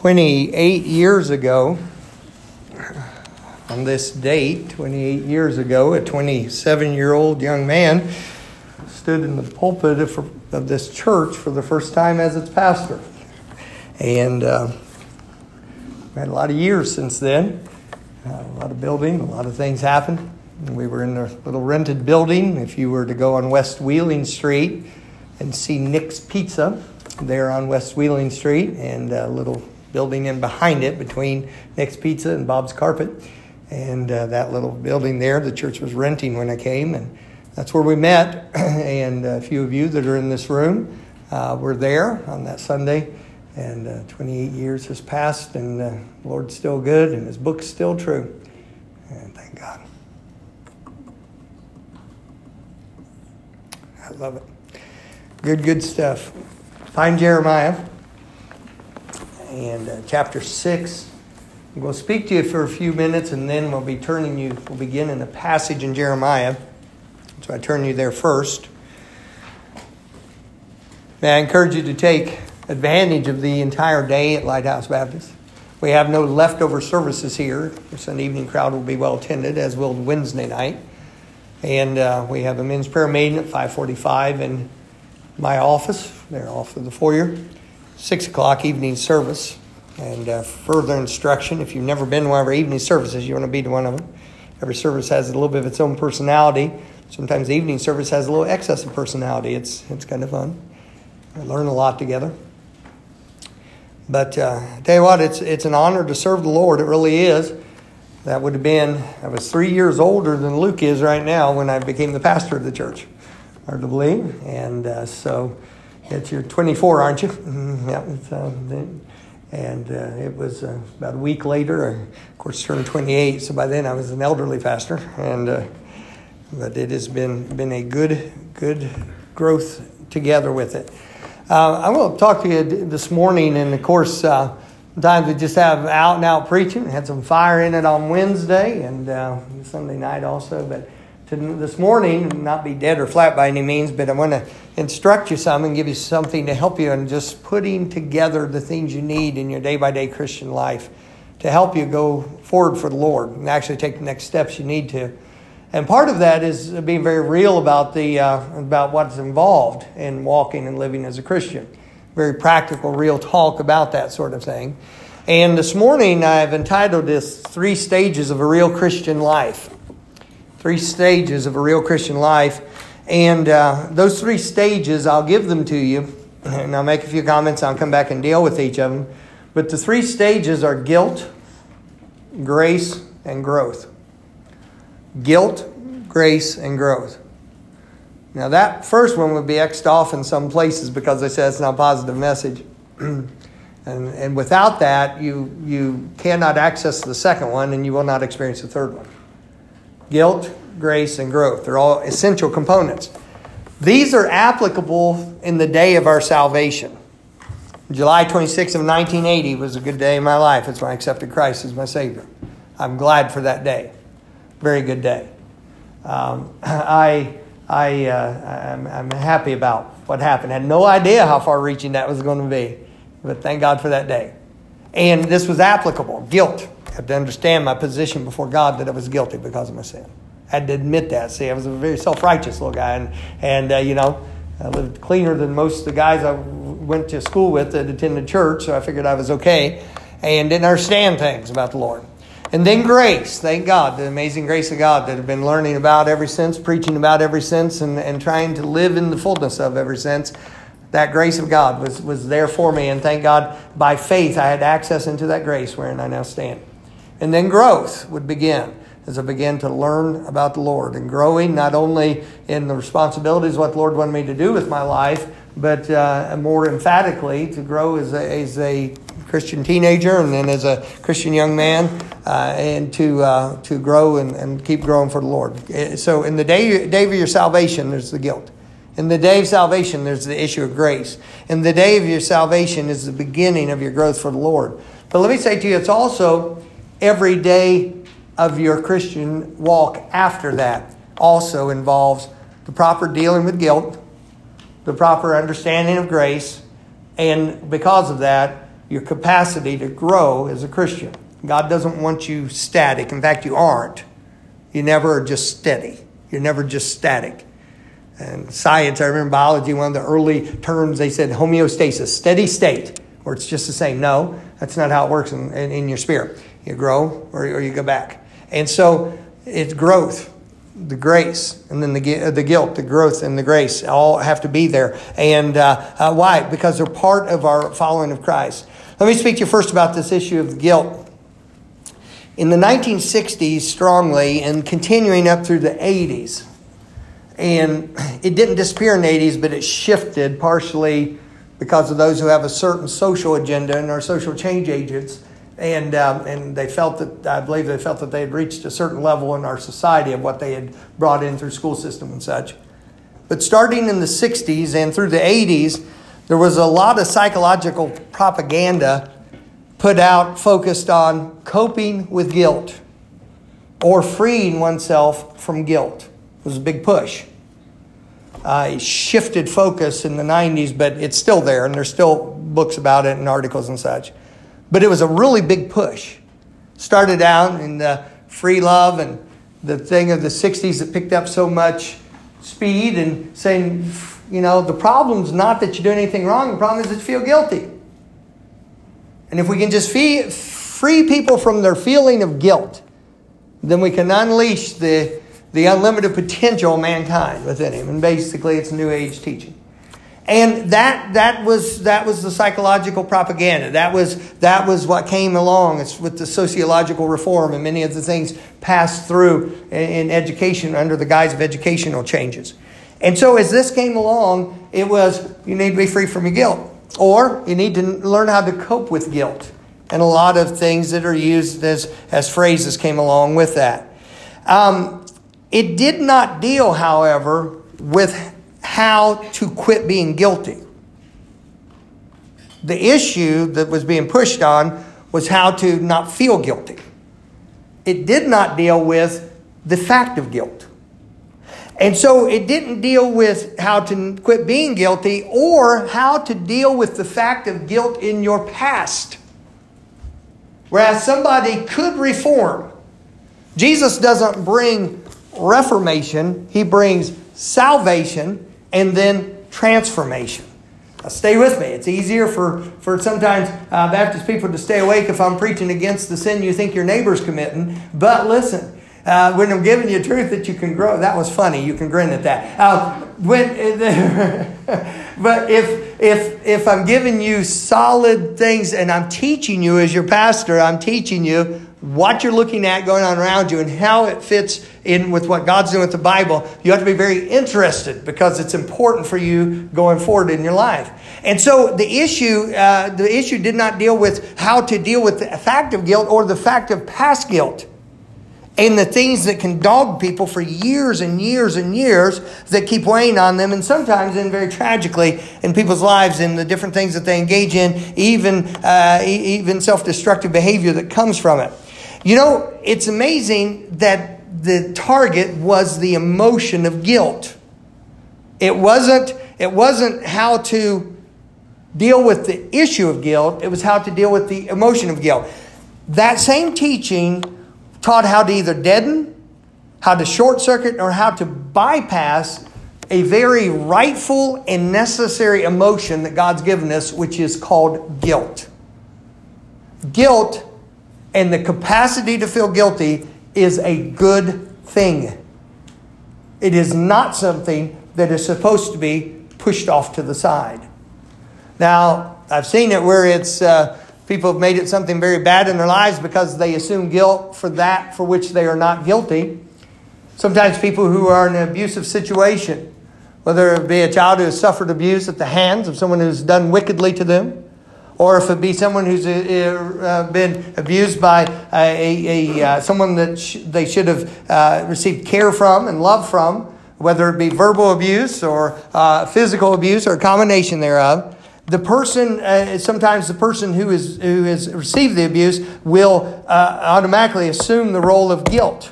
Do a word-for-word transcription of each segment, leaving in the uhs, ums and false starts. twenty-eight years ago, on this date, twenty-eight years ago, a twenty-seven-year-old young man stood in the pulpit of this church for the first time as its pastor. And uh, we've had a lot of years since then, uh, a lot of building, a lot of things happened. We were in a little rented building. If you were to go on West Wheeling Street and see Nick's Pizza there on West Wheeling Street, and a little building in behind it between Nick's Pizza and Bob's Carpet. And uh, that little building there, the church was renting when I came, and that's where we met. And a few of you that are in this room uh, were there on that Sunday. And uh, twenty-eight years has passed, and uh, the Lord's still good, and His book's still true. And thank God. I love it. Good, good stuff. Find Jeremiah. And uh, chapter six. I'm going to speak to you for a few minutes, and then we'll be turning you, we'll begin in a passage in Jeremiah. So I turn you there first. May I encourage you to take advantage of the entire day at Lighthouse Baptist. We have no leftover services here. The Sunday evening crowd will be well attended, as will Wednesday night. And uh, we have a men's prayer meeting at five forty-five in my office. They're off of the foyer. six o'clock evening service. And uh, further instruction, if you've never been to one of our evening services, you want to be to one of them. Every service has a little bit of its own personality. Sometimes the evening service has a little excess of personality. It's it's kind of fun. We learn a lot together. But uh, I tell you what, it's it's an honor to serve the Lord. It really is. That would have been, I was three years older than Luke is right now when I became the pastor of the church. Hard to believe. And uh, so, it's you're twenty-four, aren't you? Mm-hmm. Yeah. It's, uh, then, And uh, it was uh, about a week later, I, of course, turned twenty-eight. So by then I was an elderly pastor. And uh, but it has been been a good good growth together with it. Uh, I will talk to you this morning. And of course, uh, sometimes we just have out and out preaching. We had some fire in it on Wednesday and uh, Sunday night also. But to this morning, not be dead or flat by any means, but I want to instruct you some and give you something to help you in just putting together the things you need in your day-by-day Christian life to help you go forward for the Lord and actually take the next steps you need to. And part of that is being very real about the uh, about what's involved in walking and living as a Christian. Very practical, real talk about that sort of thing. And this morning, I've entitled this Three Stages of a Real Christian Life. Three stages of a real Christian life. And uh, those three stages, I'll give them to you. And I'll make a few comments. I'll come back and deal with each of them. But the three stages are guilt, grace, and growth. Guilt, grace, and growth. Now that first one would be X'd off in some places because they said it's not a positive message. and, and without that, you, you cannot access the second one and you will not experience the third one. Guilt, grace, and growth. They're all essential components. These are applicable in the day of our salvation. July twenty-sixth of nineteen eighty was a good day in my life. It's when I accepted Christ as my Savior. I'm glad for that day. Very good day. Um, I, I, uh, I'm, I'm happy about what happened. I had no idea how far-reaching that was going to be. But thank God for that day. And this was applicable. Guilt. I had to understand my position before God that I was guilty because of my sin. I had to admit that. See, I was a very self-righteous little guy. And, and uh, you know, I lived cleaner than most of the guys I went to school with that attended church. So I figured I was okay and didn't understand things about the Lord. And then grace. Thank God. The amazing grace of God that I've been learning about ever since, preaching about ever since, and, and trying to live in the fullness of ever since. That grace of God was, was there for me. And thank God, by faith, I had access into that grace wherein I now stand. And then growth would begin as I began to learn about the Lord and growing not only in the responsibilities what the Lord wanted me to do with my life, but uh, more emphatically to grow as a, as a Christian teenager and then as a Christian young man uh, and to uh, to grow and, and keep growing for the Lord. So in the day, day of your salvation, there's the guilt. In the day of salvation, there's the issue of grace. In the day of your salvation is the beginning of your growth for the Lord. But let me say to you, it's also every day of your Christian walk after that also involves the proper dealing with guilt, the proper understanding of grace, and because of that, your capacity to grow as a Christian. God doesn't want you static. In fact, you aren't. You never are just steady. You're never just static. And science, I remember biology, one of the early terms, they said homeostasis, steady state, where it's just the same. No, that's not how it works in, in, in your spirit. You grow or, or you go back. And so it's growth, the grace, and then the the guilt, the growth, and the grace all have to be there. And uh, uh, why? Because they're part of our following of Christ. Let me speak to you first about this issue of guilt. In the nineteen sixties, strongly, and continuing up through the eighties, and it didn't disappear in the eighties, but it shifted partially because of those who have a certain social agenda and are social change agents, and um, and they felt that, I believe they felt that they had reached a certain level in our society of what they had brought in through school system and such. But starting in the sixties and through the eighties, there was a lot of psychological propaganda put out focused on coping with guilt or freeing oneself from guilt. It was a big push. Uh, it shifted focus in the nineties, but it's still there, and there's still books about it and articles and such. But it was a really big push. Started out in the free love and the thing of the sixties that picked up so much speed and saying, you know, the problem's not that you do anything wrong. The problem is that you feel guilty. And if we can just fee- free people from their feeling of guilt, then we can unleash the, the unlimited potential of mankind within him. And basically, it's New Age teaching. And that that was that was the psychological propaganda. That was that was what came along it's with the sociological reform and many of the things passed through in, in education under the guise of educational changes. And so as this came along, it was, you need to be free from your guilt. Or you need to learn how to cope with guilt. And a lot of things that are used as, as phrases came along with that. Um, it did not deal, however, with how to quit being guilty. The issue that was being pushed on was how to not feel guilty. It did not deal with the fact of guilt. And so it didn't deal with how to quit being guilty or how to deal with the fact of guilt in your past. Whereas somebody could reform. Jesus doesn't bring reformation. He brings salvation and then transformation. Now stay with me. It's easier for, for sometimes uh, Baptist people to stay awake if I'm preaching against the sin you think your neighbor's committing. But listen. Uh, when I'm giving you truth that you can grow, that was funny. You can grin at that. Uh, when, but if if if I'm giving you solid things and I'm teaching you as your pastor, I'm teaching you what you're looking at going on around you and how it fits in with what God's doing with the Bible, you have to be very interested because it's important for you going forward in your life. And so the issue, uh, the issue did not deal with how to deal with the fact of guilt or the fact of past guilt. And the things that can dog people for years and years and years that keep weighing on them. And sometimes, and very tragically, in people's lives and the different things that they engage in, even uh, even self-destructive behavior that comes from it. You know, it's amazing that the target was the emotion of guilt. It wasn't, it wasn't how to deal with the issue of guilt. It was how to deal with the emotion of guilt. That same teaching taught how to either deaden, how to short circuit, or how to bypass a very rightful and necessary emotion that God's given us, which is called guilt. Guilt and the capacity to feel guilty is a good thing. It is not something that is supposed to be pushed off to the side. Now, I've seen it where it's... Uh, People have made it something very bad in their lives because they assume guilt for that for which they are not guilty. Sometimes people who are in an abusive situation, whether it be a child who has suffered abuse at the hands of someone who's done wickedly to them, or if it be someone who's uh, been abused by a, a, a uh, someone that sh- they should have uh, received care from and love from, whether it be verbal abuse or uh, physical abuse or a combination thereof. The person, uh, sometimes the person who is who has received the abuse will uh, automatically assume the role of guilt.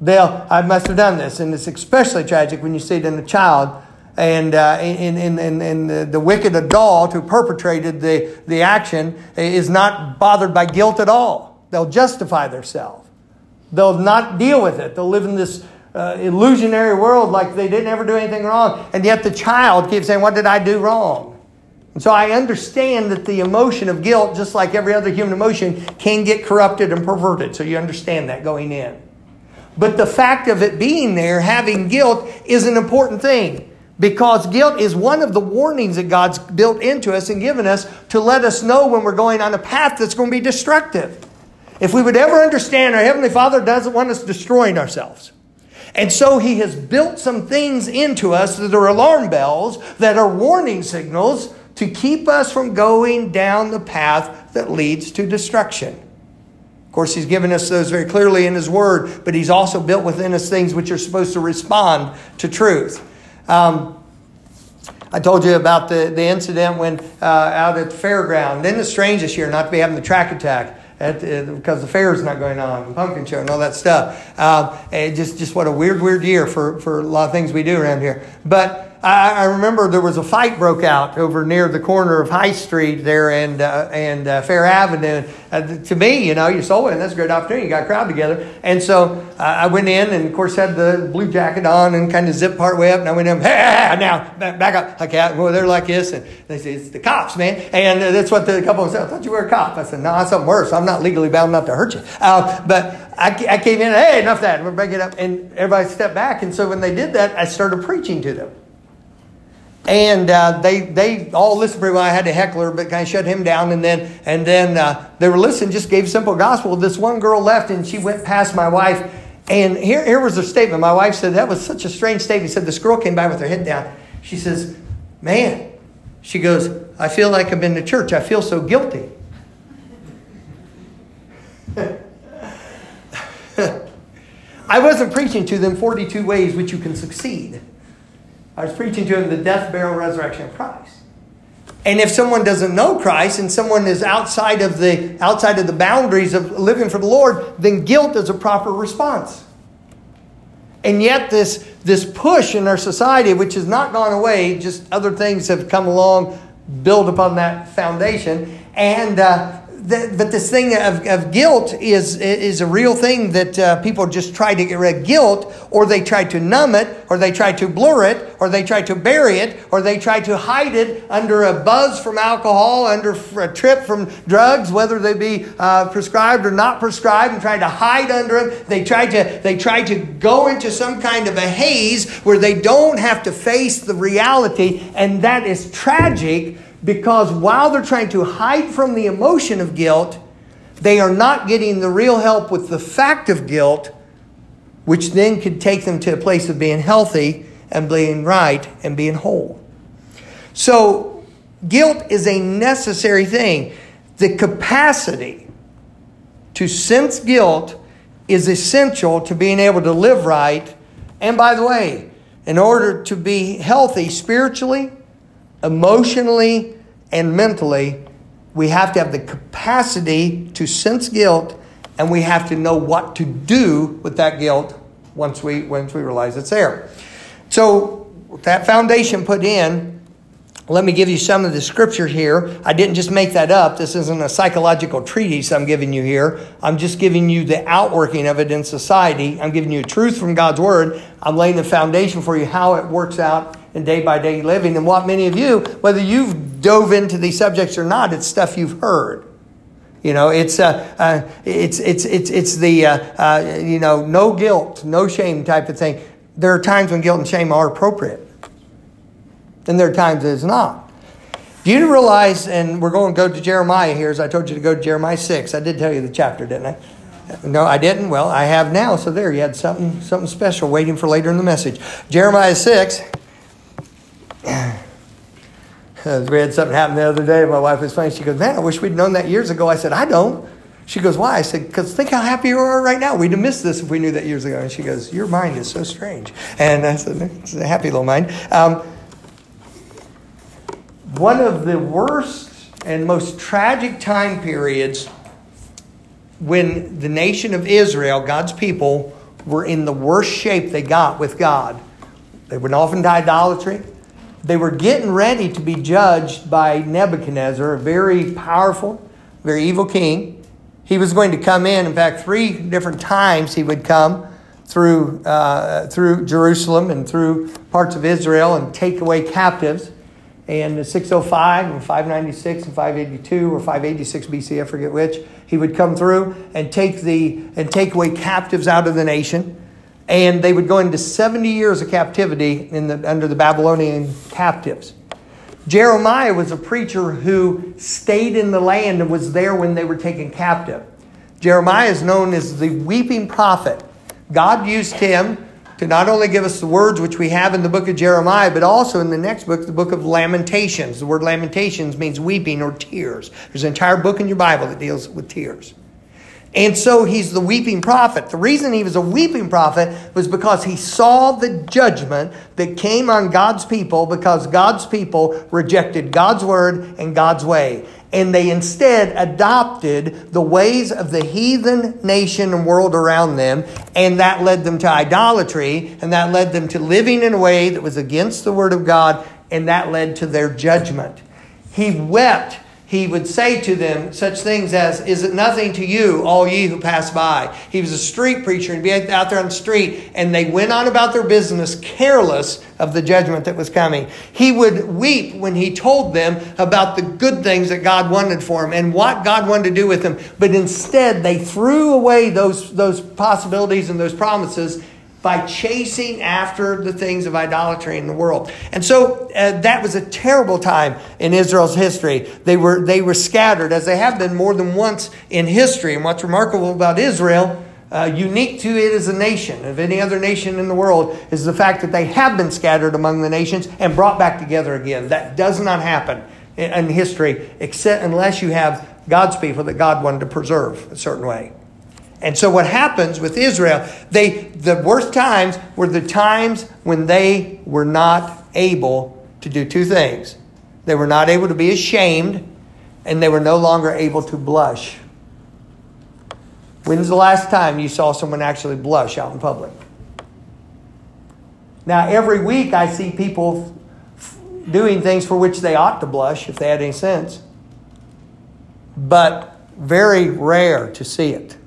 They'll, I must have done this. And it's especially tragic when you see it in a child And, uh, and, and, and, and the, the wicked adult who perpetrated the, the action is not bothered by guilt at all. They'll justify themselves. They'll not deal with it. They'll live in this uh, illusionary world like they didn't ever do anything wrong. And yet the child keeps saying, what did I do wrong? And so I understand that the emotion of guilt, just like every other human emotion, can get corrupted and perverted. So you understand that going in. But the fact of it being there, having guilt, is an important thing. Because guilt is one of the warnings that God's built into us and given us to let us know when we're going on a path that's going to be destructive. If we would ever understand, our Heavenly Father doesn't want us destroying ourselves. And so He has built some things into us that are alarm bells, that are warning signals to keep us from going down the path that leads to destruction. Of course, He's given us those very clearly in His Word, but He's also built within us things which are supposed to respond to truth. Um, I told you about the, the incident when uh, out at the fairground. Then it's strange this year not to be having the track attack at, uh, because the fair is not going on, the pumpkin show and all that stuff. Uh, it just just what a weird, weird year for, for a lot of things we do around here. But I, I remember there was a fight broke out over near the corner of High Street there and uh, and uh, Fair Avenue. Uh, to me, you know, you sold it. That's a great opportunity. You got a crowd together. And so uh, I went in and, of course, had the blue jacket on and kind of zipped part way up. And I went in, hey, now, back, back up. Like, well, they're like this. And they said, it's the cops, man. And uh, that's what the couple said. I thought you were a cop. I said, no, that's something worse. I'm not legally bound not to hurt you. Uh, but I, I came in, hey, enough of that. We're breaking it up. And everybody stepped back. And so when they did that, I started preaching to them. And uh, they they all listened pretty well. I had to heckler, but kind of shut him down. And then and then uh, they were listening, just gave simple gospel. This one girl left, and she went past my wife. And here, here was her statement. My wife said, that was such a strange statement. She said, this girl came by with her head down. She says, man, she goes, I feel like I've been to church. I feel so guilty. I wasn't preaching to them forty-two ways which you can succeed. I was preaching to him the death, burial, resurrection of Christ. And if someone doesn't know Christ and someone is outside of the outside of the boundaries of living for the Lord, then guilt is a proper response. And yet this, this push in our society, which has not gone away, just other things have come along, build upon that foundation. And uh, the, but this thing of, of guilt is, is a real thing that uh, people just try to get rid of guilt, or they try to numb it, or they try to blur it, or they try to bury it, or they try to hide it under a buzz from alcohol, under a trip from drugs, whether they be uh, prescribed or not prescribed, and try to hide under it. They try to they try to go into some kind of a haze where they don't have to face the reality, and that is tragic because while they're trying to hide from the emotion of guilt, they are not getting the real help with the fact of guilt, which then could take them to a place of being healthy and being right and being whole. So guilt is a necessary thing. The capacity to sense guilt is essential to being able to live right. And by the way, in order to be healthy spiritually, emotionally, and mentally, we have to have the capacity to sense guilt. And we have to know what to do with that guilt once we once we realize it's there. So with that foundation put in, let me give you some of the scripture here. I didn't just make that up. This isn't a psychological treatise I'm giving you here. I'm just giving you the outworking of it in society. I'm giving you truth from God's Word. I'm laying the foundation for you, how it works out in day-by-day living. And what many of you, whether you've dove into these subjects or not, it's stuff you've heard. You know, it's uh, uh, it's it's it's it's the uh, uh, you know, no guilt, no shame type of thing. There are times when guilt and shame are appropriate, and there are times that it's not. Do you realize? And we're going to go to Jeremiah here, as I told you to go to Jeremiah six. I did tell you the chapter, didn't I? No, I didn't. Well, I have now. So there, you had something something special waiting for later in the message. Jeremiah six. We had something happen the other day. My wife was funny. She goes, man, I wish we'd known that years ago. I said, I don't. She goes, why? I said, because think how happy you are right now. We'd have missed this if we knew that years ago. And she goes, your mind is so strange. And I said, it's a happy little mind. Um, one of the worst and most tragic time periods when the nation of Israel, God's people, were in the worst shape they got with God. They went off into idolatry. they were getting ready to be judged by Nebuchadnezzar, a very powerful, very evil king. He was going to come in. In fact, three different times he would come through uh, through Jerusalem and through parts of Israel and take away captives. And six oh five and five ninety-six and five eighty-two or five eighty-six B C, I forget which, he would come through and take the and take away captives out of the nation. And they would go into seventy years of captivity in the, under the Babylonian captives. Jeremiah was a preacher who stayed in the land and was there when they were taken captive. Jeremiah is known as the weeping prophet. God used him to not only give us the words which we have in the book of Jeremiah, but also in the next book, the book of Lamentations. The word Lamentations means weeping or tears. There's an entire book in your Bible that deals with tears. And so he's the weeping prophet. The reason he was a weeping prophet was because he saw the judgment that came on God's people because God's people rejected God's word and God's way. And they instead adopted the ways of the heathen nation and world around them. And that led them to idolatry. And that led them to living in a way that was against the word of God. And that led to their judgment. He wept. He would say to them such things as, "Is it nothing to you, all ye who pass by?" He was a street preacher and be out there on the street, and they went on about their business, careless of the judgment that was coming. He would weep when he told them about the good things that God wanted for him and what God wanted to do with him. But instead, they threw away those, those possibilities and those promises by chasing after the things of idolatry in the world. And so uh, that was a terrible time in Israel's history. They were they were scattered, as they have been more than once in history. And what's remarkable about Israel, uh, unique to it as a nation, of any other nation in the world, is the fact that they have been scattered among the nations and brought back together again. That does not happen in, in history, except unless you have God's people that God wanted to preserve a certain way. And so what happens with Israel, they the worst times were the times when they were not able to do two things. They were not able to be ashamed, and they were no longer able to blush. When's the last time you saw someone actually blush out in public? Now, every week I see people f- doing things for which they ought to blush if they had any sense. But very rare to see it.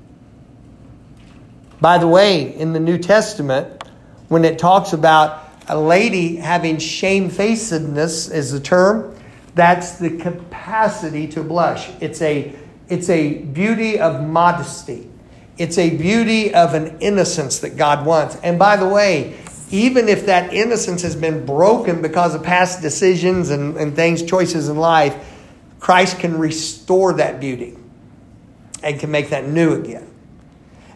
By the way, in the New Testament, when it talks about a lady having shamefacedness is the term, that's the capacity to blush. It's a, it's a beauty of modesty. It's a beauty of an innocence that God wants. And by the way, even if that innocence has been broken because of past decisions and, and things, choices in life, Christ can restore that beauty and can make that new again.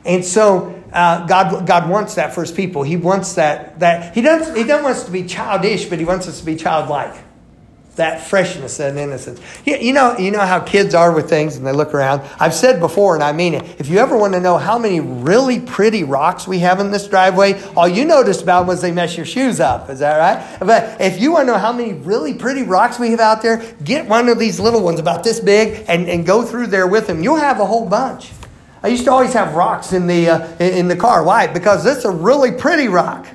And so uh, God, God wants that for his people. He wants that that he doesn't he doesn't want us to be childish, but he wants us to be childlike, that freshness and innocence. You, you know, you know how kids are with things, and they look around. I've said before, and I mean it. If you ever want to know how many really pretty rocks we have in this driveway, all you noticed about was they mess your shoes up. Is that right? But if you want to know how many really pretty rocks we have out there, get one of these little ones about this big, and and go through there with them. You'll have a whole bunch. I used to always have rocks in the uh, in the car. Why? Because it's a really pretty rock.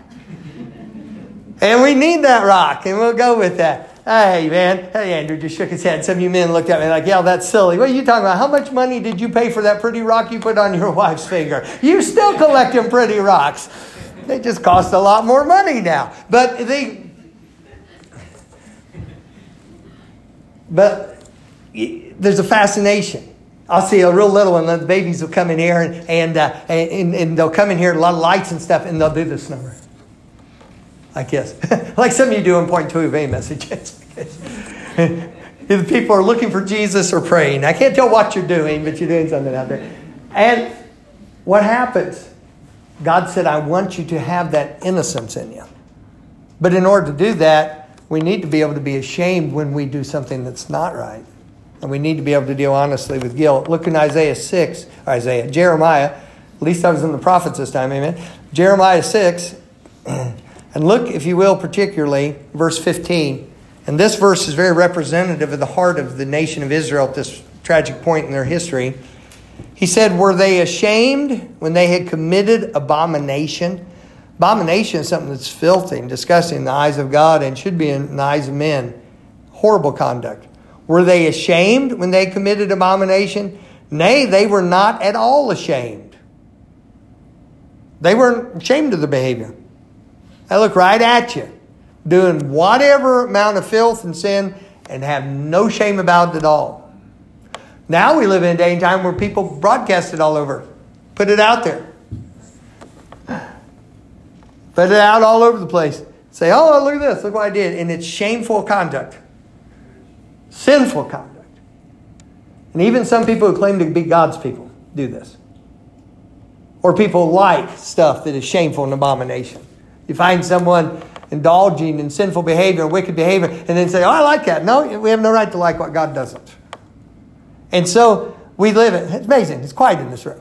And we need that rock, and we'll go with that. Hey, man. Hey, Andrew just shook his head. Some of you men looked at me like, yeah, that's silly. What are you talking about? How much money did you pay for that pretty rock you put on your wife's finger? You still collecting pretty rocks. They just cost a lot more money now. But they... But there's a fascination. I'll see a real little one. The babies will come in here, and and, uh, and and they'll come in here, a lot of lights and stuff, and they'll do this number. Like this. Like some of you do in point two of a message. Either people are looking for Jesus or praying. I can't tell what you're doing, but you're doing something out there. And what happens? God said, I want you to have that innocence in you. But in order to do that, we need to be able to be ashamed when we do something that's not right. And we need to be able to deal honestly with guilt. Look in Isaiah six, Isaiah, Jeremiah. At least I was in the prophets this time, amen. Jeremiah six. And look, if you will, particularly verse fifteen. And this verse is very representative of the heart of the nation of Israel at this tragic point in their history. He said, were they ashamed when they had committed abomination? Abomination is something that's filthy and disgusting in the eyes of God and should be in the eyes of men. Horrible conduct. Were they ashamed when they committed abomination? Nay, they were not at all ashamed. They weren't ashamed of their behavior. They look right at you, doing whatever amount of filth and sin and have no shame about it at all. Now we live in a day and time where people broadcast it all over. Put it out there. Put it out all over the place. Say, oh, look at this. Look what I did. And it's shameful conduct. Sinful conduct. And even some people who claim to be God's people do this. Or people like stuff that is shameful and abomination. You find someone indulging in sinful behavior, wicked behavior, and then say, oh, I like that. No, we have no right to like what God doesn't. And so we live it. It's amazing. It's quiet in this room.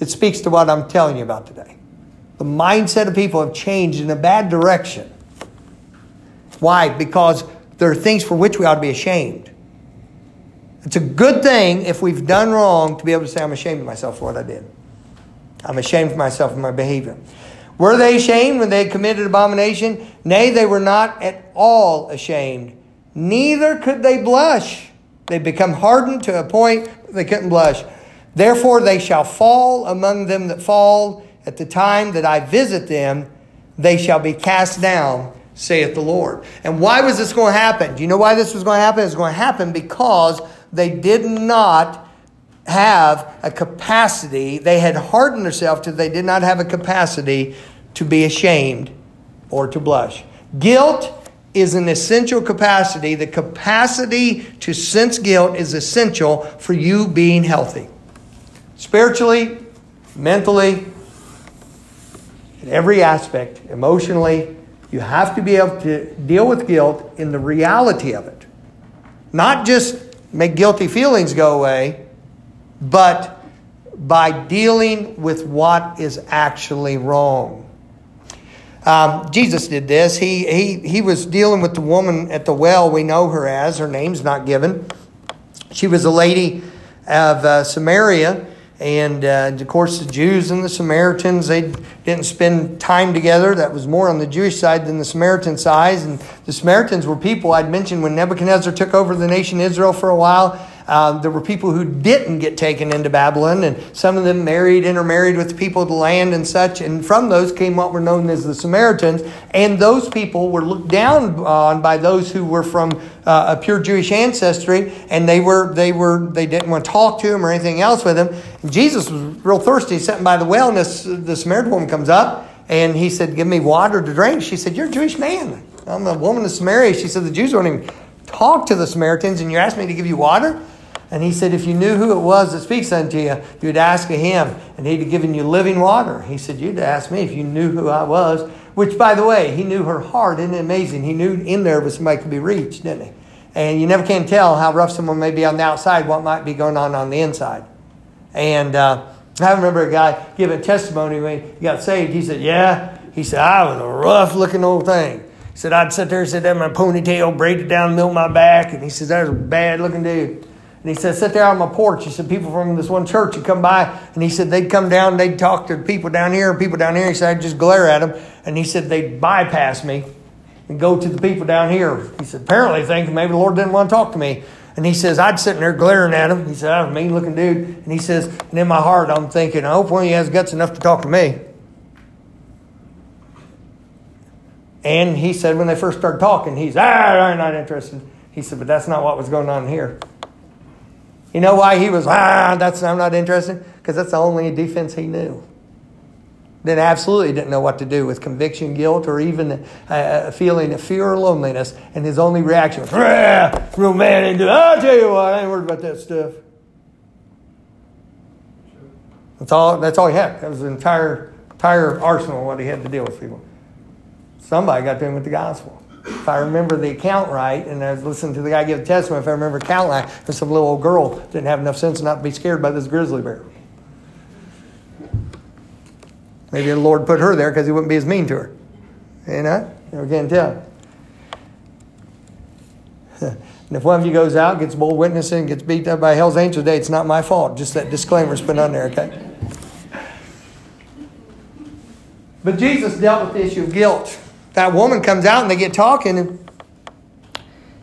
It speaks to what I'm telling you about today. The mindset of people have changed in a bad direction. Why? Because there are things for which we ought to be ashamed. It's a good thing if we've done wrong to be able to say, I'm ashamed of myself for what I did. I'm ashamed of myself and my behavior. Were they ashamed when they committed abomination? Nay, they were not at all ashamed. Neither could they blush. They become hardened to a point they couldn't blush. Therefore they shall fall among them that fall. At the time that I visit them, they shall be cast down, saith the Lord. And why was this going to happen? Do you know why this was going to happen? It was going to happen because they did not have a capacity. They had hardened themselves to they did not have a capacity to be ashamed or to blush. Guilt is an essential capacity. The capacity to sense guilt is essential for you being healthy. Spiritually, mentally, in every aspect, emotionally, you have to be able to deal with guilt in the reality of it. Not just make guilty feelings go away, but by dealing with what is actually wrong. Um, Jesus did this. He, he, he was dealing with the woman at the well we know her as. Her name's not given. She was a lady of uh, Samaria. And, uh, and, of course, the Jews and the Samaritans, they didn't spend time together. That was more on the Jewish side than the Samaritan side. And the Samaritans were people, I'd mentioned, when Nebuchadnezzar took over the nation Israel for a while, uh, there were people who didn't get taken into Babylon. And some of them married, intermarried with the people of the land and such. And from those came what were known as the Samaritans. And those people were looked down on by those who were from uh, a pure Jewish ancestry. And they were, they were, they didn't want to talk to him or anything else with him. Jesus was real thirsty. He's sitting by the well, and this, the Samaritan woman comes up, and he said, give me water to drink. She said, you're a Jewish man. I'm a woman of Samaria. She said, the Jews won't even talk to the Samaritans, and you asked me to give you water? And he said, if you knew who it was that speaks unto you, you'd ask of him, and he'd have given you living water. He said, you'd ask me if you knew who I was, which, by the way, he knew her heart. Isn't it amazing? He knew in there was somebody could be reached, didn't he? And you never can tell how rough someone may be on the outside, what might be going on on the inside. And uh, I remember a guy giving testimony when he got saved. He said, yeah. He said, I was a rough-looking old thing. He said, I'd sit there and sit down my ponytail, braided down the middle of my back. And he says, that was a bad-looking dude. And he said, sit there on my porch. He said, people from this one church would come by. And he said, they'd come down, they'd talk to people down here and people down here. He said, I'd just glare at them. And he said, they'd bypass me and go to the people down here. He said, apparently thinking maybe the Lord didn't want to talk to me. And he says, I'd sitting there glaring at him. He said, I was a mean-looking dude. And he says, and in my heart, I'm thinking, I hope one of you has guts enough to talk to me. And he said, when they first started talking, he's, ah, I'm not interested. He said, but that's not what was going on here. You know why he was, ah, that's I'm not interested? Because that's the only defense he knew. Then absolutely didn't know what to do with conviction, guilt, or even a feeling of fear or loneliness. And his only reaction was, real man ain't doing it. I'll tell you what, I ain't worried about that stuff. That's all, that's all he had. That was the entire, entire arsenal of what he had to deal with people. Somebody got to him with the gospel. If I remember the account right, and I was listening to the guy give a testimony, if I remember the account right, there's some little old girl didn't have enough sense not to be scared by this grizzly bear. Maybe the Lord put her there because he wouldn't be as mean to her. You know? Never can tell. And if one of you goes out, gets bold witnessing, gets beat up by Hell's Angels today, it's not my fault. Just that disclaimer's put on there, okay? But Jesus dealt with the issue of guilt. That woman comes out and they get talking, and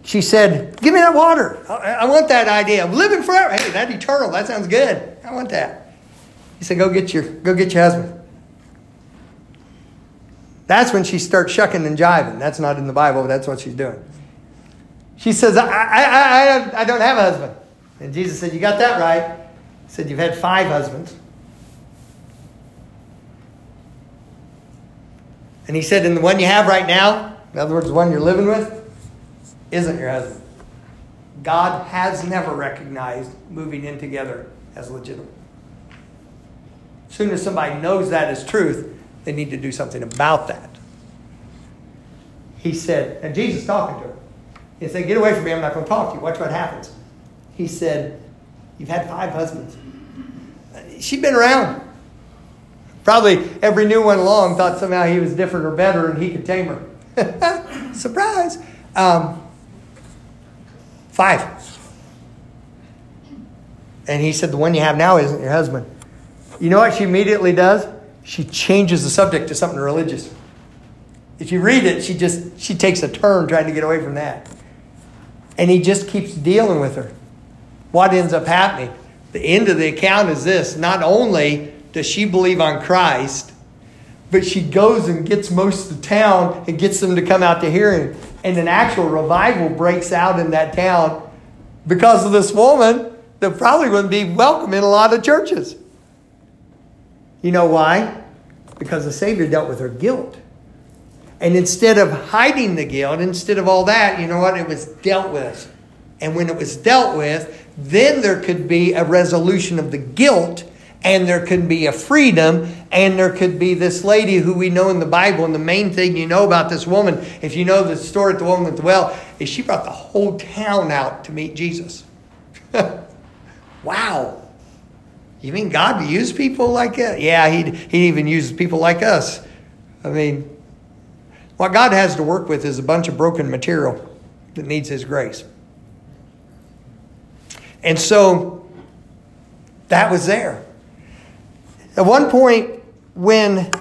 she said, give me that water. I want that idea of living forever. Hey, that's eternal. That sounds good. I want that. He said, go get your, go get your husband. That's when she starts shucking and jiving. That's not in the Bible, but that's what she's doing. She says, I, I, I, I don't have a husband. And Jesus said, you got that right. He said, you've had five husbands. And he said, and the one you have right now, in other words, the one you're living with, isn't your husband. God has never recognized moving in together as legitimate. As soon as somebody knows that is truth, they need to do something about that. He said, and Jesus talking to her. He said, get away from me, I'm not going to talk to you. Watch what happens. He said, you've had five husbands. She'd been around. Probably every new one along thought somehow he was different or better and he could tame her. Surprise. Um, five. And he said, the one you have now isn't your husband. You know what she immediately does? She changes the subject to something religious. If you read it, she just she takes a turn trying to get away from that. And he just keeps dealing with her. What ends up happening? The end of the account is this. Not only does she believe on Christ, but she goes and gets most of the town and gets them to come out to hear him. And an actual revival breaks out in that town because of this woman that probably wouldn't be welcome in a lot of churches. You know why? Because the Savior dealt with her guilt. And instead of hiding the guilt, instead of all that, you know what? It was dealt with. And when it was dealt with, then there could be a resolution of the guilt, and there could be a freedom, and there could be this lady who we know in the Bible. And the main thing you know about this woman, if you know the story at the woman at the well, is she brought the whole town out to meet Jesus. Wow. You mean God would use people like that? Yeah, he'd, he'd even use people like us. I mean, what God has to work with is a bunch of broken material that needs his grace. And so that was there. At one point when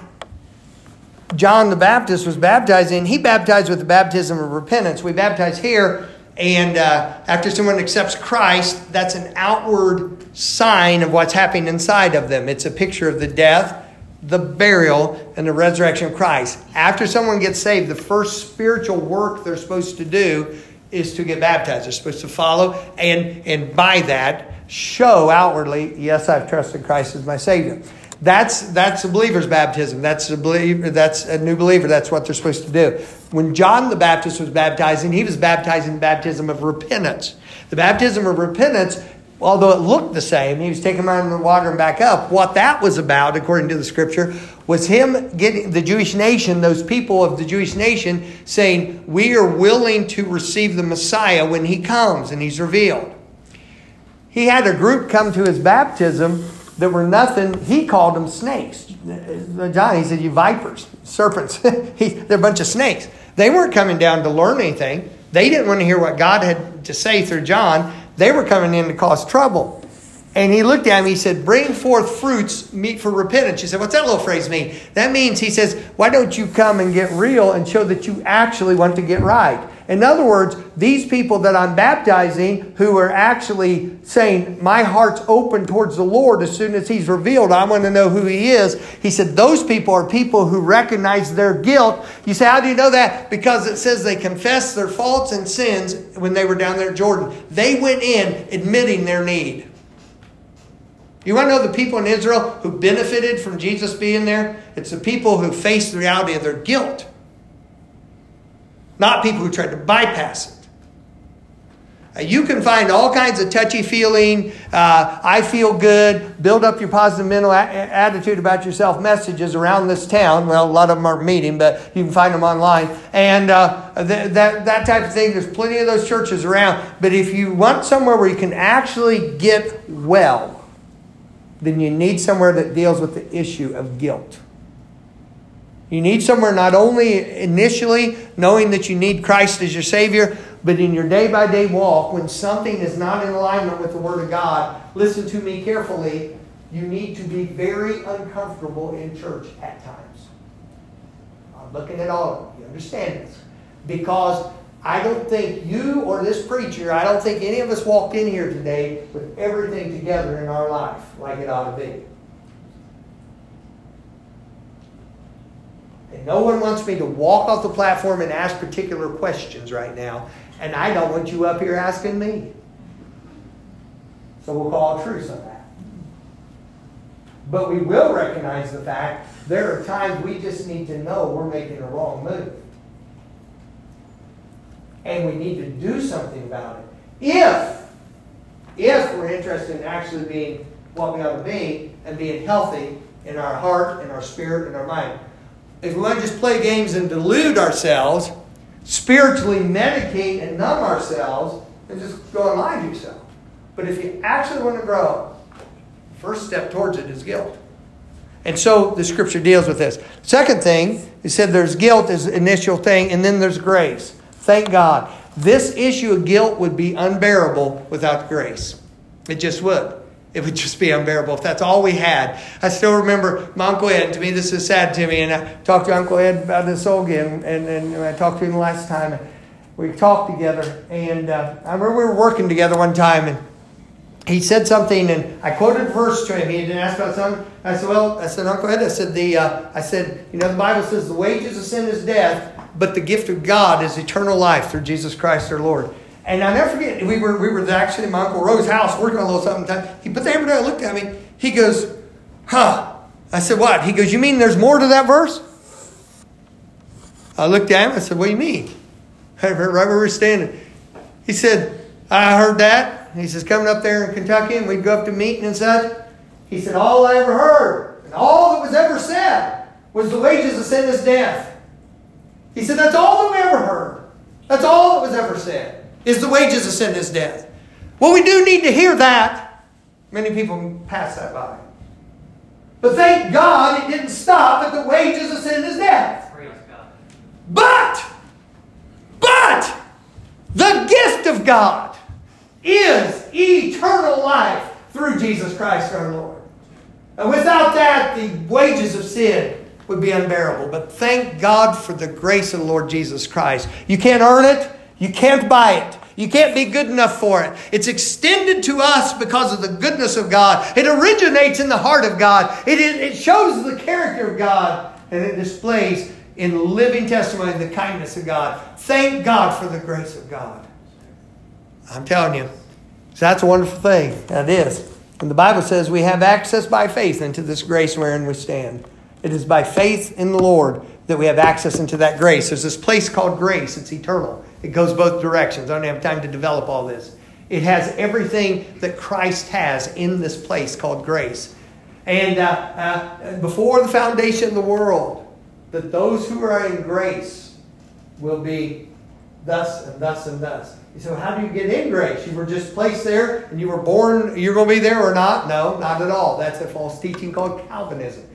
John the Baptist was baptizing, he baptized with the baptism of repentance. We baptize here. And uh, after someone accepts Christ, that's an outward sign of what's happening inside of them. It's a picture of the death, the burial, and the resurrection of Christ. After someone gets saved, the first spiritual work they're supposed to do is to get baptized. They're supposed to follow and, and by that show outwardly, yes, I've trusted Christ as my Savior. That's that's a believer's baptism. That's a believer. That's a new believer. That's what they're supposed to do. When John the Baptist was baptizing, he was baptizing the baptism of repentance. The baptism of repentance, although it looked the same, he was taking them out of the water and back up. What that was about, according to the scripture, was him getting the Jewish nation, those people of the Jewish nation, saying, we are willing to receive the Messiah when he comes and he's revealed. He had a group come to his baptism that were nothing. He called them snakes. John, he said, you vipers, serpents. he, they're a bunch of snakes. They weren't coming down to learn anything. They didn't want to hear what God had to say through John. They were coming in to cause trouble. And he looked at him. He said, bring forth fruits, meet for repentance. He said, what's that little phrase mean? That means, he says, why don't you come and get real and show that you actually want to get right? In other words, these people that I'm baptizing who are actually saying, my heart's open towards the Lord as soon as he's revealed, I want to know who he is. He said, those people are people who recognize their guilt. You say, how do you know that? Because it says they confessed their faults and sins when they were down there in Jordan. They went in admitting their need. You want to know the people in Israel who benefited from Jesus being there? It's the people who faced the reality of their guilt. Not people who tried to bypass it. Uh, you can find all kinds of touchy-feeling, uh, I feel good, build up your positive mental a- attitude about yourself messages around this town. Well, a lot of them aren't meeting, but you can find them online. And uh, th- that, that type of thing, there's plenty of those churches around. But if you want somewhere where you can actually get well, then you need somewhere that deals with the issue of guilt. You need somewhere not only initially knowing that you need Christ as your Savior, but in your day-by-day walk, when something is not in alignment with the Word of God, listen to me carefully, you need to be very uncomfortable in church at times. I'm looking at all of you. You understand this? Because I don't think you or this preacher, I don't think any of us walked in here today with everything together in our life like it ought to be. And no one wants me to walk off the platform and ask particular questions right now. And I don't want you up here asking me. So we'll call truce on that. But we will recognize the fact there are times we just need to know we're making a wrong move. And we need to do something about it. If, if we're interested in actually being what we ought to be and being healthy in our heart and our spirit and our mind. If we want to just play games and delude ourselves, spiritually medicate and numb ourselves, and just go and lie to yourself. But if you actually want to grow, the first step towards it is guilt. And so the scripture deals with this. Second thing, it said there's guilt as the initial thing, and then there's grace. Thank God. This issue of guilt would be unbearable without grace. It just would. It would just be unbearable if that's all we had. I still remember my Uncle Ed. To me, this is sad to me. And I talked to Uncle Ed about this all again. And, and, and I talked to him last time. And we talked together. And uh, I remember we were working together one time. And he said something. And I quoted a verse to him. He didn't ask about something. I said, well, I said, Uncle Ed, I said, the, uh, I said, you know, the Bible says the wages of sin is death, but the gift of God is eternal life through Jesus Christ our Lord. And I'll never forget, we were we were actually at my Uncle Rose's house working on a little something. He put the hammer down and looked at me. He goes, huh. I said, what? He goes, you mean there's more to that verse? I looked at him. I said, what do you mean? Right where we were standing. He said, I heard that. He says, coming up there in Kentucky, and we'd go up to meeting and such. He said, all I ever heard and all that was ever said was the wages of sin is death. He said, that's all that we ever heard. That's all that was ever said. Is the wages of sin is death. Well, we do need to hear that. Many people pass that by. But thank God it didn't stop at the wages of sin is death. Praise God. But, but, the gift of God is eternal life through Jesus Christ our Lord. And without that, the wages of sin would be unbearable. But thank God for the grace of the Lord Jesus Christ. You can't earn it. You can't buy it. You can't be good enough for it. It's extended to us because of the goodness of God. It originates in the heart of God. It, is, it shows the character of God. And it displays in living testimony the kindness of God. Thank God for the grace of God. I'm telling you. So that's a wonderful thing. That is. And the Bible says we have access by faith into this grace wherein we stand. It is by faith in the Lord that we have access into that grace. There's this place called grace. It's eternal. It goes both directions. I don't have time to develop all this. It has everything that Christ has in this place called grace. And uh, uh, before the foundation of the world, that those who are in grace will be thus and thus and thus. You say, well, how do you get in grace? You were just placed there and you were born, you're going to be there or not? No, not at all. That's a false teaching called Calvinism.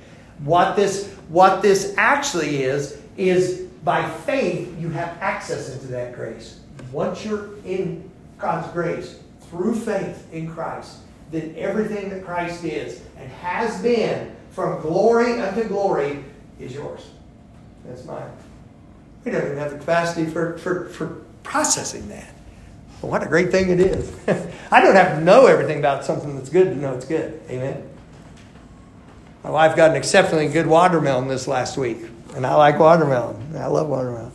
What this, what this actually is, is by faith, you have access into that grace. Once you're in God's grace, through faith in Christ, then everything that Christ is and has been from glory unto glory is yours. That's mine. We don't even have the capacity for, for, for processing that. But what a great thing it is. I don't have to know everything about something that's good to know it's good. Amen. My wife got an exceptionally good watermelon this last week. And I like watermelon. I love watermelon.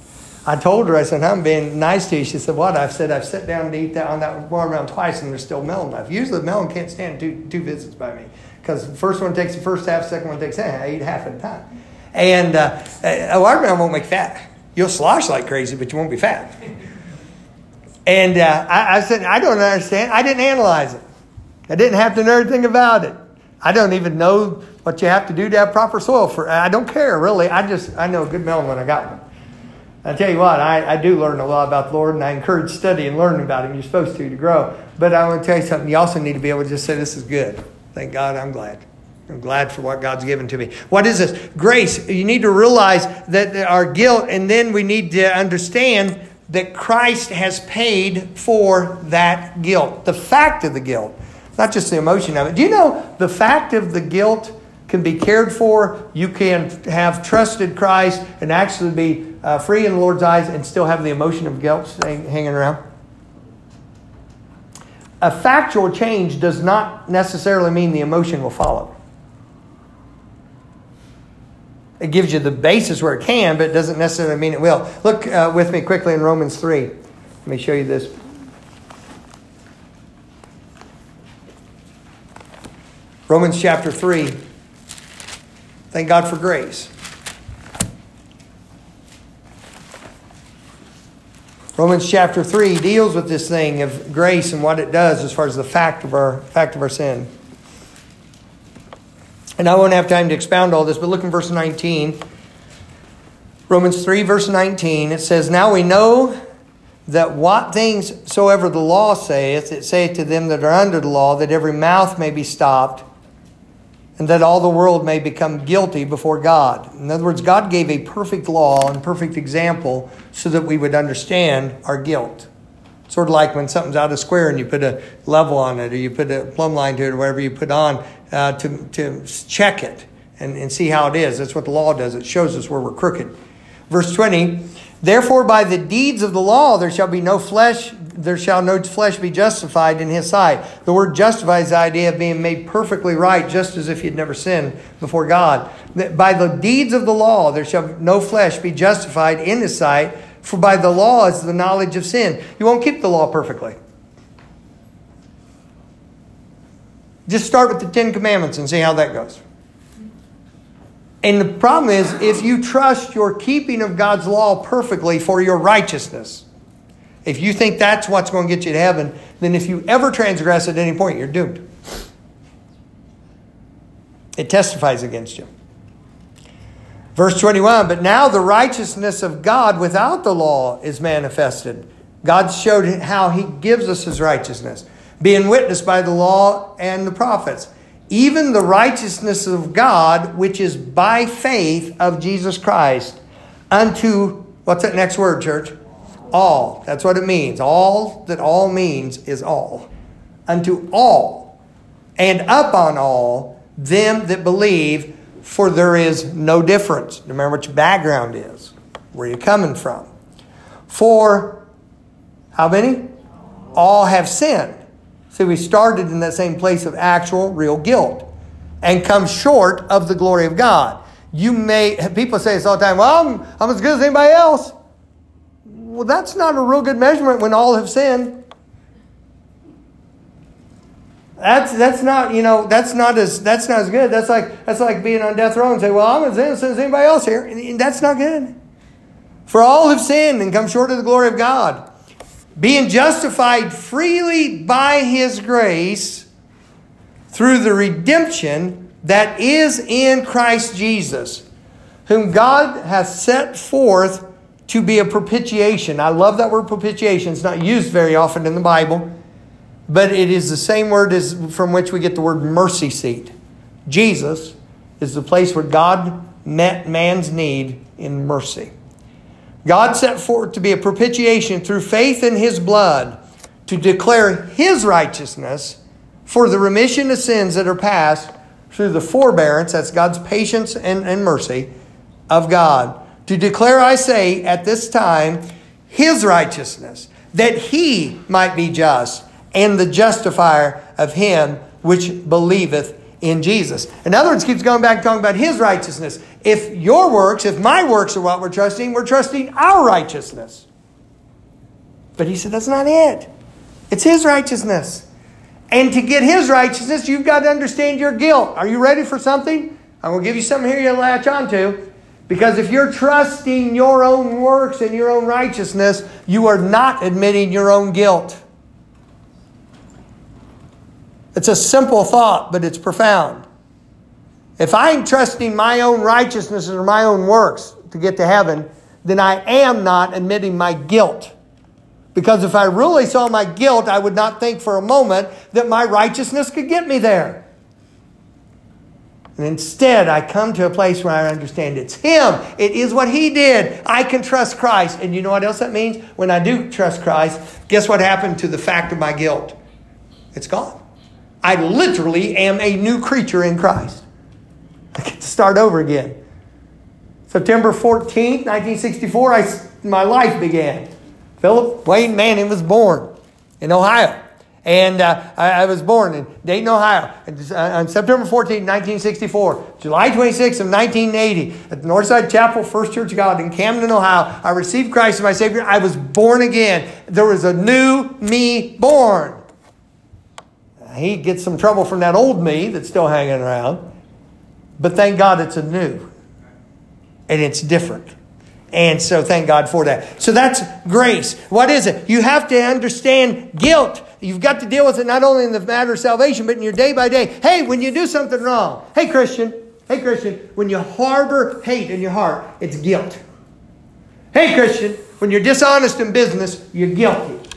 I told her, I said, I'm being nice to you. She said, what? I said, I've sat down to eat that on that watermelon twice and there's still melon left. Usually the melon can't stand two two visits by me. Because the first one takes the first half, the second one takes half. I eat half at a time. And uh, a watermelon won't make fat. You'll slosh like crazy, but you won't be fat. And uh, I, I said, I don't understand. I didn't analyze it. I didn't have to know anything about it. I don't even know what you have to do to have proper soil for. I don't care, really. I just, I know a good melon when I got one. I tell you what, I, I do learn a lot about the Lord, and I encourage study and learning about Him. You're supposed to, to grow. But I want to tell you something. You also need to be able to just say, this is good. Thank God, I'm glad. I'm glad for what God's given to me. What is this? Grace. You need to realize that our guilt, and then we need to understand that Christ has paid for that guilt. The fact of the guilt. Not just the emotion of it. Do you know the fact of the guilt can be cared for. You can have trusted Christ and actually be uh, free in the Lord's eyes and still have the emotion of guilt staying, hanging around. A factual change does not necessarily mean the emotion will follow. It gives you the basis where it can, but it doesn't necessarily mean it will. Look uh, with me quickly in Romans three. Let me show you this. Romans chapter three. Thank God for grace. Romans chapter three deals with this thing of grace and what it does as far as the fact of our fact of our sin. And I won't have time to expound all this, but look in verse nineteen. Romans three, verse nineteen, it says, "Now we know that what things soever the law saith, it saith to them that are under the law, that every mouth may be stopped, and that all the world may become guilty before God." In other words, God gave a perfect law and perfect example so that we would understand our guilt. Sort of like when something's out of square and you put a level on it, or you put a plumb line to it, or whatever you put on uh, to, to check it and, and see how it is. That's what the law does. It shows us where we're crooked. Verse twenty, "Therefore by the deeds of the law there shall be no flesh, there shall no flesh be justified in his sight." The word justified is the idea of being made perfectly right, just as if you'd never sinned before God. That by the deeds of the law there shall no flesh be justified in his sight, for by the law is the knowledge of sin. You won't keep the law perfectly. Just start with the Ten Commandments and see how that goes. And the problem is, if you trust your keeping of God's law perfectly for your righteousness, if you think that's what's going to get you to heaven, then if you ever transgress at any point, you're doomed. It testifies against you. Verse twenty-one, "But now the righteousness of God without the law is manifested." God showed how he gives us his righteousness, being witnessed by the law and the prophets. "Even the righteousness of God, which is by faith of Jesus Christ, unto," what's that next word, church? "All." That's what it means. All that all means is all. "Unto all, and upon all, them that believe, for there is no difference." Remember what your background is, where you're coming from. "For," how many? "All have sinned." See, we started in that same place of actual, real guilt and come short of the glory of God. You may, people say this all the time, well, I'm, I'm as good as anybody else. Well, that's not a real good measurement when all have sinned. That's that's not, you know, that's not as that's not as good. That's like that's like being on death row and say, well, I'm as innocent as anybody else here. And that's not good. "For all have sinned and come short of the glory of God, being justified freely by his grace through the redemption that is in Christ Jesus, whom God hath set forth to be a propitiation." I love that word propitiation. It's not used very often in the Bible, but it is the same word as from which we get the word mercy seat. Jesus is the place where God met man's need in mercy. God set forth to be a propitiation through faith in his blood to declare his righteousness for the remission of sins that are past through the forbearance, that's God's patience and, and mercy, of God. "To declare, I say, at this time, his righteousness, that he might be just and the justifier of him which believeth in Jesus." In other words, keeps going back and talking about his righteousness. If your works, if my works are what we're trusting, we're trusting our righteousness. But he said, that's not it. It's his righteousness. And to get his righteousness, you've got to understand your guilt. Are you ready for something? I'm going to give you something here you'll latch onto. Because if you're trusting your own works and your own righteousness, you are not admitting your own guilt. It's a simple thought, but it's profound. If I'm trusting my own righteousness or my own works to get to heaven, then I am not admitting my guilt. Because if I really saw my guilt, I would not think for a moment that my righteousness could get me there. And instead, I come to a place where I understand it's him. It is what he did. I can trust Christ. And you know what else that means? When I do trust Christ, guess what happened to the fact of my guilt? It's gone. I literally am a new creature in Christ. start over again. September fourteenth, nineteen sixty-four, I, my life began. Philip Wayne Manning was born in Ohio. And uh, I, I was born in Dayton, Ohio on September fourteenth, nineteen sixty-four. July twenty-sixth of nineteen eighty, at the Northside Chapel, First Church of God in Camden, Ohio, I received Christ as my Savior. I was born again. There was a new me born. He gets some trouble from that old me that's still hanging around. But thank God it's a new. And it's different. And so thank God for that. So that's grace. What is it? You have to understand guilt. You've got to deal with it not only in the matter of salvation, but in your day by day. Hey, when you do something wrong. Hey, Christian. Hey, Christian. When you harbor hate in your heart, it's guilt. Hey, Christian. When you're dishonest in business, you're guilty.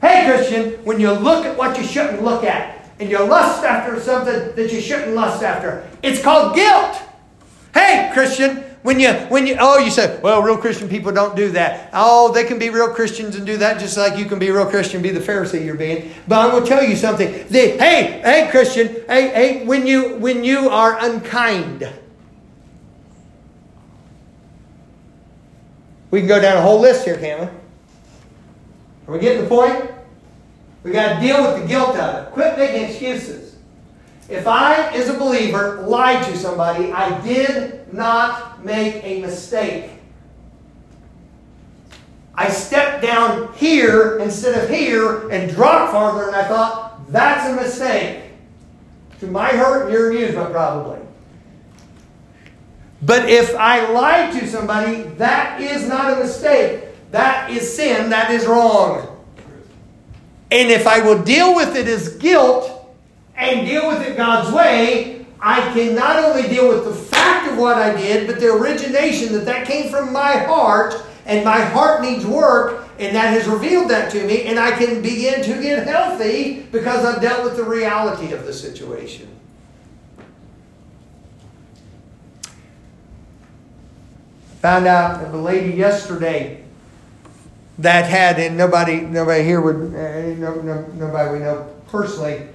Hey, Christian. When you look at what you shouldn't look at, and you lust after something that you shouldn't lust after, it's called guilt. Hey, Christian. When you, when you, oh, you say, well, real Christian people don't do that. Oh, they can be real Christians and do that just like you can be a real Christian, be the Pharisee you're being. But I'm going to tell you something. The, hey, hey, Christian, hey, hey, when you, when you are unkind. We can go down a whole list here, can't we? Are we getting the point? We got to deal with the guilt of it. Quit making excuses. If I, as a believer, lied to somebody, I did not make a mistake. I stepped down here instead of here and dropped farther, and I thought, that's a mistake. To my hurt and your amusement, probably. But if I lied to somebody, that is not a mistake. That is sin. That is wrong. And if I will deal with it as guilt and deal with it God's way, I can not only deal with the fact of what I did, but the origination that that came from my heart, and my heart needs work, and that has revealed that to me, and I can begin to get healthy because I've dealt with the reality of the situation. Found out of a lady yesterday that had, and nobody, nobody here would, nobody we know personally,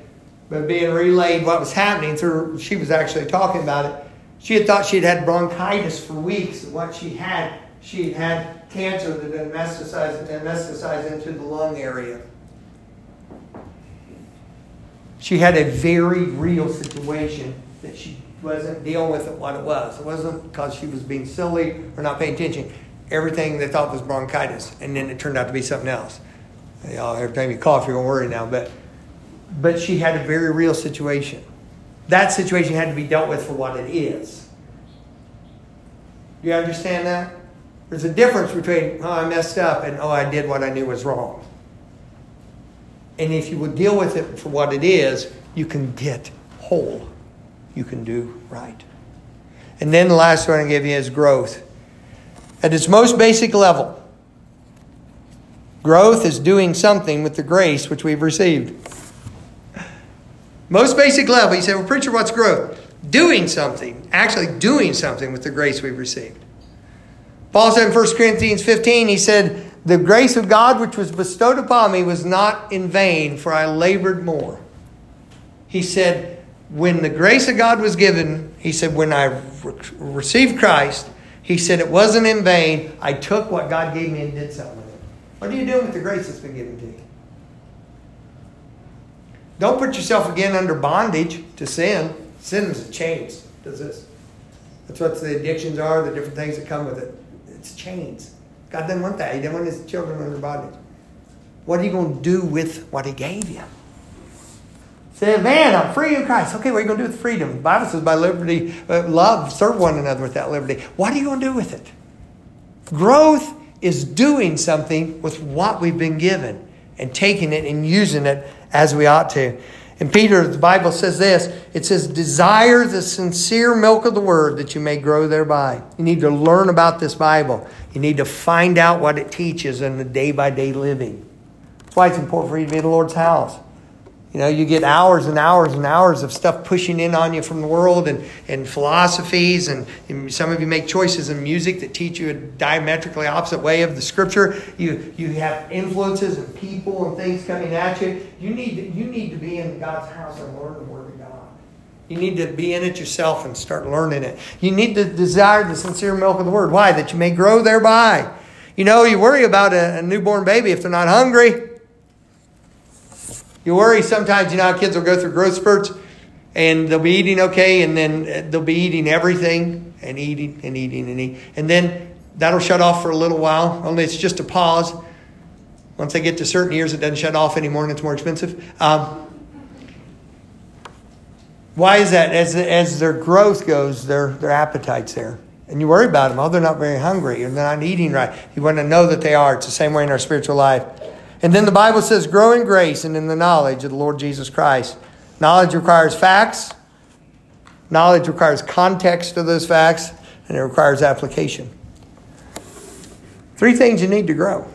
but being relayed what was happening through, she was actually talking about it. She had thought she'd had bronchitis for weeks. And what she had, she had had cancer that had metastasized, metastasized into the lung area. She had a very real situation that she wasn't dealing with it what it was. It wasn't because she was being silly or not paying attention. Everything they thought was bronchitis, and then it turned out to be something else. You know, every time you cough, you're going to worry now, but... But she had a very real situation. That situation had to be dealt with for what it is. Do you understand that? There's a difference between, oh, I messed up, and, oh, I did what I knew was wrong. And if you will deal with it for what it is, you can get whole. You can do right. And then the last one I give you is growth. At its most basic level, growth is doing something with the grace which we've received. Most basic level, you say, well, preacher, what's growth? Doing something, actually doing something with the grace we've received. Paul said in First Corinthians fifteen, he said, the grace of God which was bestowed upon me was not in vain, for I labored more. He said, when the grace of God was given, he said, when I re- received Christ, he said, it wasn't in vain. I took what God gave me and did something with it. What are you doing with the grace that's been given to you? Don't put yourself again under bondage to sin. Sin is a chains. Does this? That's what the addictions are, the different things that come with it. It's chains. God doesn't want that. He doesn't want his children under bondage. What are you going to do with what he gave you? Say, man, I'm free in Christ. Okay, what are you going to do with freedom? The Bible says by liberty, uh, love, serve one another with that liberty. What are you going to do with it? Growth is doing something with what we've been given and taking it and using it as we ought to. And Peter, the Bible says this. It says, desire the sincere milk of the word that you may grow thereby. You need to learn about this Bible. You need to find out what it teaches in the day-by-day living. That's why it's important for you to be in the Lord's house. You know, you get hours and hours and hours of stuff pushing in on you from the world and, and philosophies. And, and some of you make choices in music that teach you a diametrically opposite way of the Scripture. You you have influences and people and things coming at you. You need to, you need to be in God's house and learn the Word of God. You need to be in it yourself and start learning it. You need to desire the sincere milk of the Word. Why? That you may grow thereby. You know, you worry about a, a newborn baby if they're not hungry. You worry sometimes, you know, how kids will go through growth spurts and they'll be eating okay, and then they'll be eating everything and eating and eating and eating. And then that'll shut off for a little while, only it's just a pause. Once they get to certain years, it doesn't shut off anymore and it's more expensive. Um, why is that? As as their growth goes, their their appetite's there. And you worry about them. Oh, they're not very hungry. Or they're not eating right. You want to know that they are. It's the same way in our spiritual life. And then the Bible says, grow in grace and in the knowledge of the Lord Jesus Christ. Knowledge requires facts. Knowledge requires context of those facts. And it requires application. Three things you need to grow.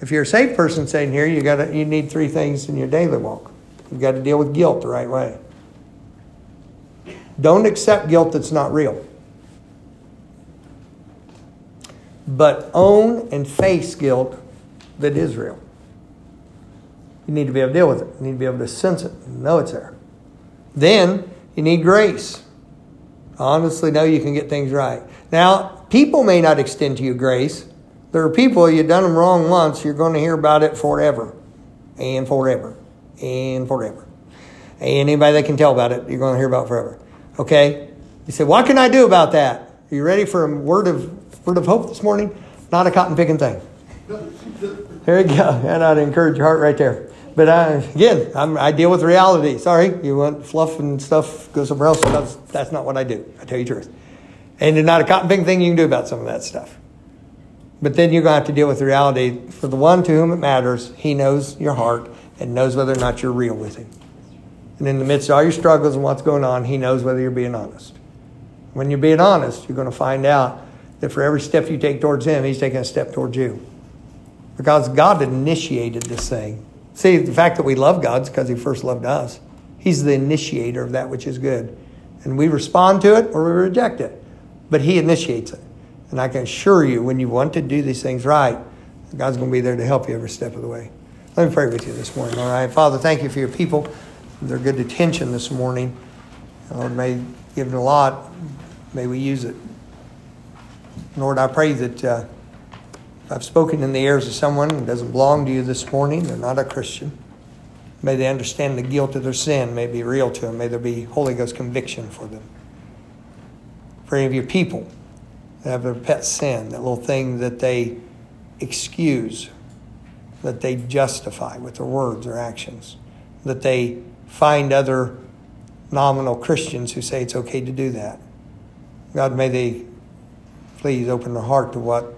If you're a saved person sitting here, you gotta you need three things in your daily walk. You've got to deal with guilt the right way. Don't accept guilt that's not real. But own and face guilt that is real. You need to be able to deal with it. You need to be able to sense it and know it's there. Then you need grace. Honestly, know you can get things right. Now, people may not extend to you grace. There are people, you've done them wrong once, you're going to hear about it forever and forever and forever. And anybody that can tell about it, you're going to hear about it forever. Okay? You say, what can I do about that? Are you ready for a word of word of hope this morning? Not a cotton picking thing. There you go. And I'd encourage your heart right there. But I, again, I'm, I deal with reality. Sorry, you want fluff and stuff, go somewhere else. That's, that's not what I do. I tell you the truth. And there's not a cotton picking thing you can do about some of that stuff. But then you're going to have to deal with the reality. For the one to whom it matters, he knows your heart and knows whether or not you're real with him. And in the midst of all your struggles and what's going on, he knows whether you're being honest. When you're being honest, you're going to find out that for every step you take towards him, he's taking a step towards you. Because God initiated this thing. See, the fact that we love God is because he first loved us. He's the initiator of that which is good. And we respond to it or we reject it. But he initiates it. And I can assure you, when you want to do these things right, God's going to be there to help you every step of the way. Let me pray with you this morning, all right? Father, thank you for your people. Their good attention this morning. Lord, may you give it a lot. May we use it. Lord, I pray that uh, if I've spoken in the ears of someone who doesn't belong to you this morning, they're not a Christian. May they understand the guilt of their sin. May it be real to them. May there be Holy Ghost conviction for them. For any of your people that have their pet sin, that little thing that they excuse, that they justify with their words or actions, that they find other nominal Christians who say it's okay to do that. God, may they please open their heart to what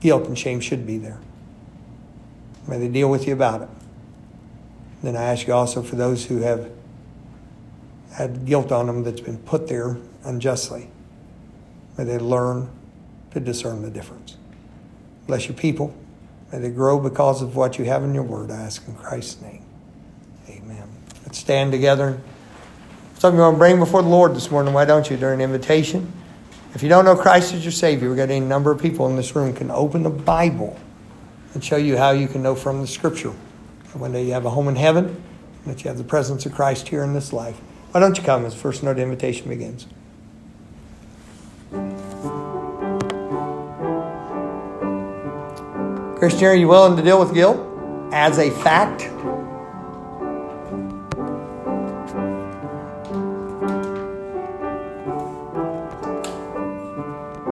guilt and shame should be there. May they deal with you about it. Then I ask you also for those who have had guilt on them that's been put there unjustly. May they learn to discern the difference. Bless your people. May they grow because of what you have in your word. I ask in Christ's name. Let's stand together. Something you want to bring before the Lord this morning, why don't you, during invitation? If you don't know Christ as your Savior, we've got any number of people in this room can open the Bible and show you how you can know from the Scripture. And one day you have a home in heaven, and that you have the presence of Christ here in this life. Why don't you come as the first note of invitation begins? Christian, are you willing to deal with guilt as a fact?